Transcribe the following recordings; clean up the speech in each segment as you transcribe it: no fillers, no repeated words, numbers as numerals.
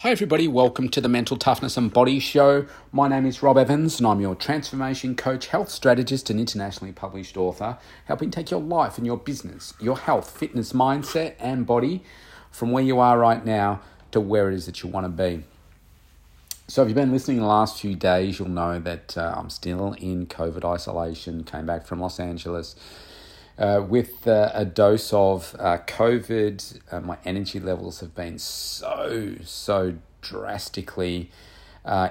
Hi everybody, welcome to the Mental Toughness and Body Show. My name is Rob Evans and I'm your transformation coach, health strategist and internationally published author, helping take your life and your business, your health, fitness, mindset and body from where you are right now to where it is that you want to be. So if you've been listening the last few days, you'll know that I'm still in COVID isolation, came back from Los Angeles with a dose of COVID. My energy levels have been so drastically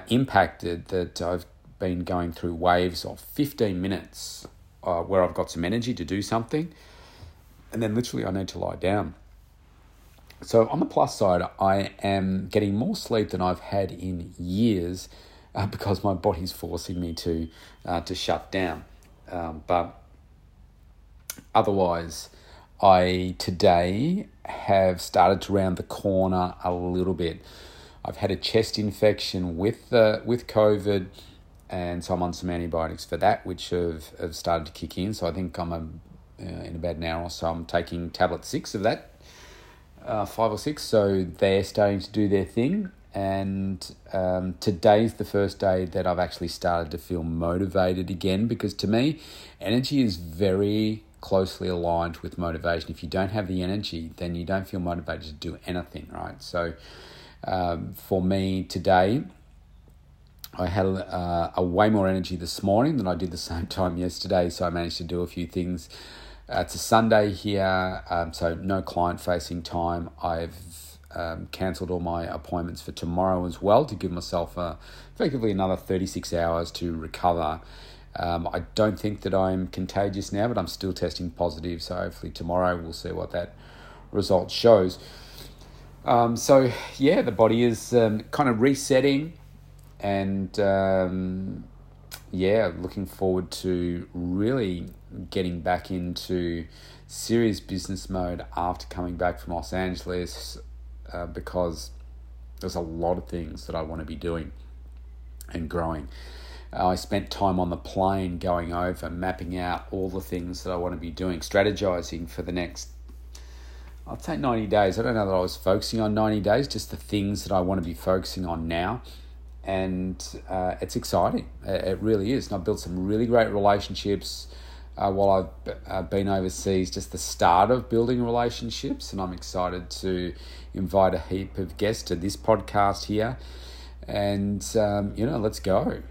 impacted that I've been going through waves of 15 minutes where I've got some energy to do something, and then literally I need to lie down. So on the plus side, I am getting more sleep than I've had in years because my body's forcing me to shut down. But otherwise, I today have started to round the corner a little bit. I've had a chest infection with COVID, and so I'm on some antibiotics for that, which have started to kick in. So I think I'm in about an hour or so, I'm taking tablet 6 of that, 5 or 6. So they're starting to do their thing. And today's the first day that I've actually started to feel motivated again, because to me, energy is very closely aligned with motivation. If you don't have the energy, then you don't feel motivated to do anything, right? So for me today, I had a way more energy this morning than I did the same time yesterday, so I managed to do a few things. It's a Sunday here, so no client-facing time. I've cancelled all my appointments for tomorrow as well to give myself effectively another 36 hours to recover. I don't think that I'm contagious now, but I'm still testing positive. So hopefully tomorrow we'll see what that result shows. So yeah, the body is kind of resetting, and looking forward to really getting back into serious business mode after coming back from Los Angeles, because there's a lot of things that I want to be doing and growing. I spent time on the plane going over, mapping out all the things that I want to be doing, strategizing for the next, I'll say 90 days. I don't know that I was focusing on 90 days, just the things that I want to be focusing on now. And it's exciting. It really is. And I've built some really great relationships while I've been overseas, just the start of building relationships. And I'm excited to invite a heap of guests to this podcast here. And, let's go.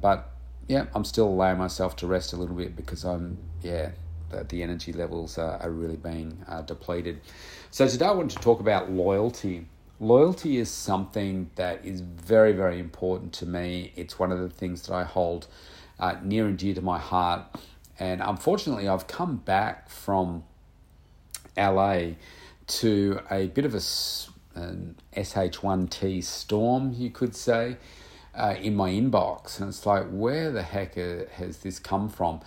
But yeah, I'm still allowing myself to rest a little bit because the energy levels are really being depleted. So today I wanted to talk about loyalty. Loyalty is something that is very, very important to me. It's one of the things that I hold near and dear to my heart. And unfortunately, I've come back from LA to a bit of an SH1T storm, you could say, in my inbox, and it's like, where the heck has this come from?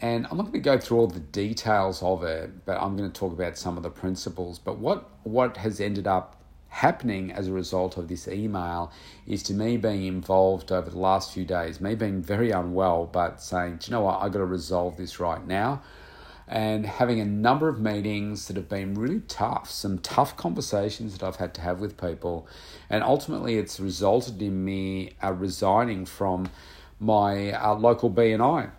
And I'm not going to go through all the details of it, but I'm going to talk about some of the principles. But what has ended up happening as a result of this email is, to me being involved over the last few days, me being very unwell, but saying, do you know what, I've got to resolve this right now, and having a number of meetings that have been really tough, some tough conversations that I've had to have with people. And ultimately, it's resulted in me resigning from my local BNI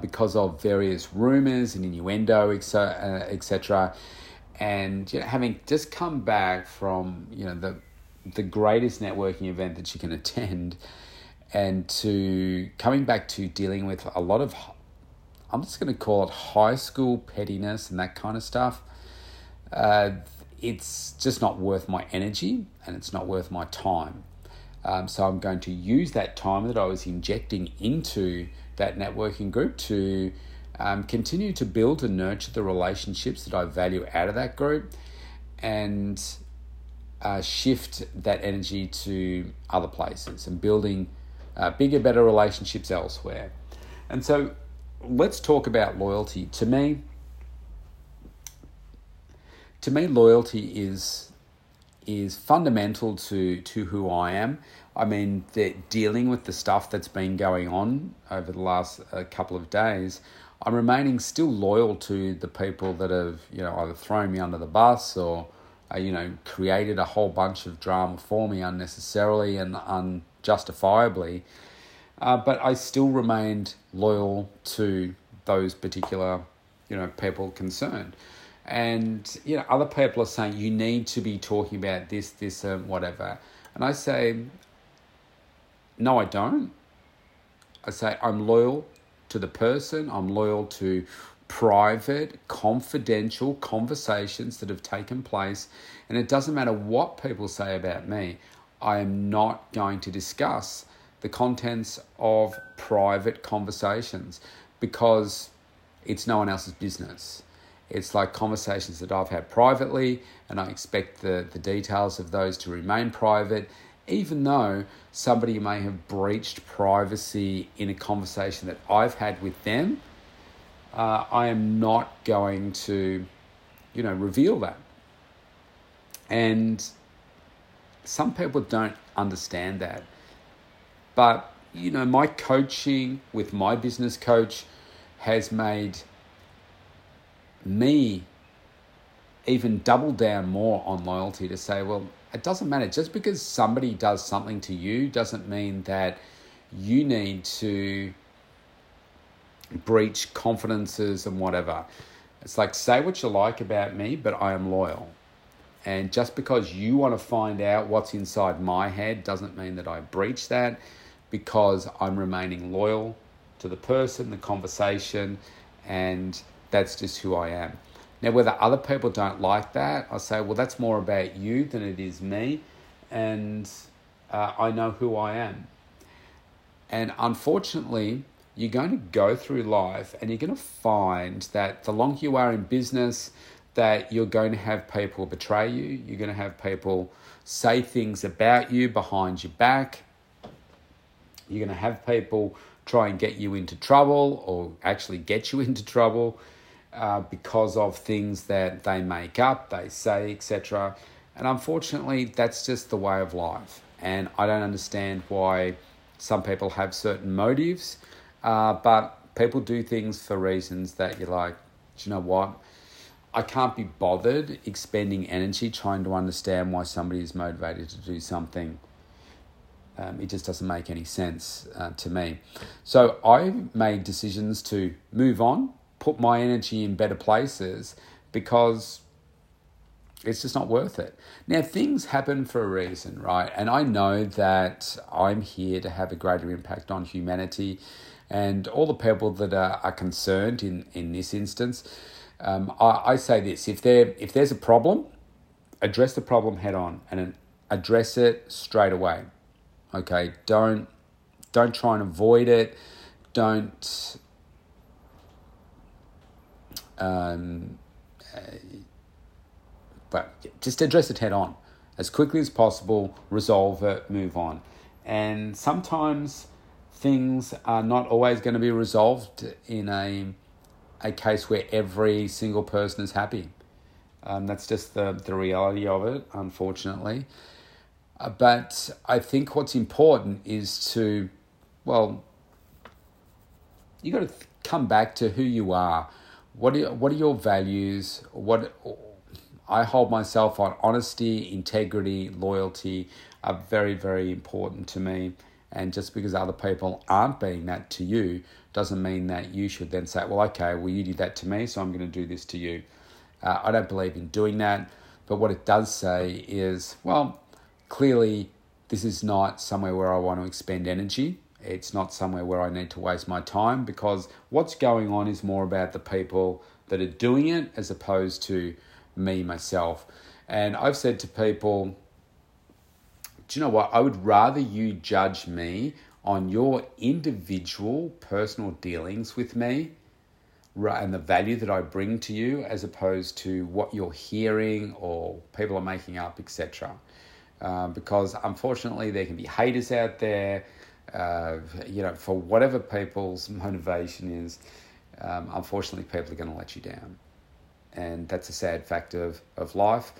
because of various rumours and innuendo, etc. And having just come back from the greatest networking event that you can attend, and to coming back to dealing with a lot of, I'm just going to call it, high school pettiness and that kind of stuff. It's just not worth my energy, and it's not worth my time. So I'm going to use that time that I was injecting into that networking group to continue to build and nurture the relationships that I value out of that group, and shift that energy to other places and building bigger, better relationships elsewhere. And so let's talk about loyalty. To me, loyalty is fundamental to who I am. I mean, dealing with the stuff that's been going on over the last couple of days, I'm remaining still loyal to the people that have either thrown me under the bus or created a whole bunch of drama for me unnecessarily and unjustifiably. But I still remained loyal to those particular, people concerned. And, other people are saying, you need to be talking about this, and whatever. And I say, no, I don't. I say, I'm loyal to the person. I'm loyal to private, confidential conversations that have taken place. And it doesn't matter what people say about me. I am not going to discuss the contents of private conversations because it's no one else's business. It's like conversations that I've had privately, and I expect the details of those to remain private, even though somebody may have breached privacy in a conversation that I've had with them. I am not going to, reveal that. And some people don't understand that. But, my coaching with my business coach has made me even double down more on loyalty to say, well, it doesn't matter. Just because somebody does something to you doesn't mean that you need to breach confidences and whatever. It's like, say what you like about me, but I am loyal. And just because you want to find out what's inside my head doesn't mean that I breach that, because I'm remaining loyal to the person, the conversation, and that's just who I am. Now, whether other people don't like that, I say, well, that's more about you than it is me. And I know who I am. And unfortunately, you're going to go through life and you're going to find that the longer you are in business, that you're going to have people betray you. You're going to have people say things about you behind your back. You're going to have people try and get you into trouble or actually get you into trouble because of things that they make up, they say, etc. And unfortunately, that's just the way of life. And I don't understand why some people have certain motives, but people do things for reasons that you're like, do you know what? I can't be bothered expending energy trying to understand why somebody is motivated to do something. It just doesn't make any sense to me. So I made decisions to move on, put my energy in better places, because it's just not worth it. Now, things happen for a reason, right? And I know that I'm here to have a greater impact on humanity and all the people that are concerned in this instance. I say this, if there's a problem, address the problem head on and address it straight away. Okay, don't try and avoid it. Don't but just address it head on as quickly as possible, resolve it, move on. And sometimes things are not always going to be resolved in a case where every single person is happy. That's just the reality of it, unfortunately. But I think what's important is to, you got to come back to who you are. What are your values? I hold myself on honesty, integrity, loyalty are very, very important to me. And just because other people aren't being that to you doesn't mean that you should then say, you did that to me, so I'm going to do this to you. I don't believe in doing that. But what it does say is, clearly, this is not somewhere where I want to expend energy. It's not somewhere where I need to waste my time, because what's going on is more about the people that are doing it as opposed to me, myself. And I've said to people, do you know what? I would rather you judge me on your individual personal dealings with me and the value that I bring to you as opposed to what you're hearing or people are making up, etc. Because unfortunately there can be haters out there, for whatever people's motivation is, unfortunately people are going to let you down. And that's a sad fact of life.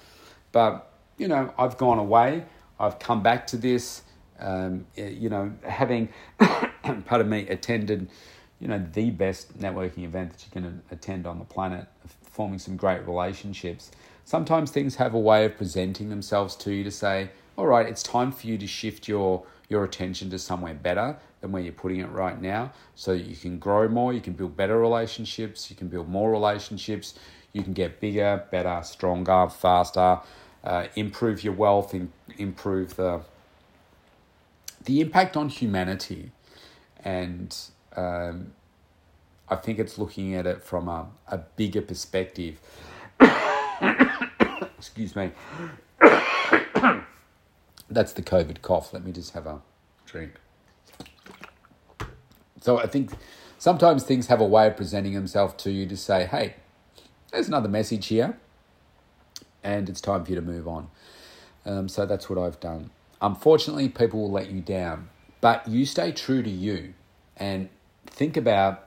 But, I've gone away, I've come back to this, having, pardon me, attended, the best networking event that you can attend on the planet, forming some great relationships. sometimes things have a way of presenting themselves to you to say, all right, it's time for you to shift your attention to somewhere better than where you're putting it right now, so that you can grow more, you can build better relationships, you can build more relationships, you can get bigger, better, stronger, faster, improve your wealth, improve the impact on humanity. And I think it's looking at it from a bigger perspective. Excuse me. That's the COVID cough. Let me just have a drink. So I think sometimes things have a way of presenting themselves to you to say, hey, there's another message here and it's time for you to move on. So that's what I've done. Unfortunately, people will let you down, but you stay true to you and think about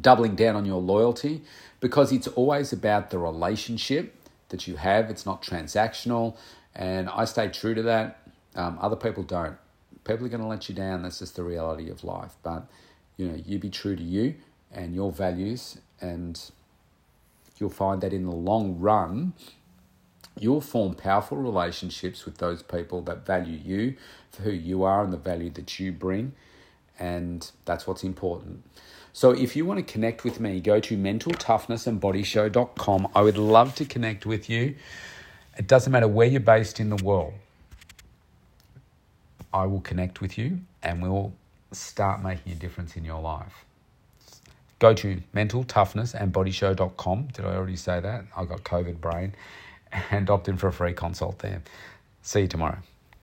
doubling down on your loyalty, because it's always about the relationship that you have. It's not transactional. And I stay true to that. Other people don't. People are going to let you down. That's just the reality of life. But, you know, you be true to you and your values, and you'll find that in the long run, you'll form powerful relationships with those people that value you for who you are and the value that you bring. And that's what's important. So if you want to connect with me, go to mentaltoughnessandbodyshow.com. I would love to connect with you. It doesn't matter where you're based in the world. I will connect with you and we'll start making a difference in your life. Go to mentaltoughnessandbodyshow.com. Did I already say that? I got COVID brain. And opt in for a free consult there. See you tomorrow.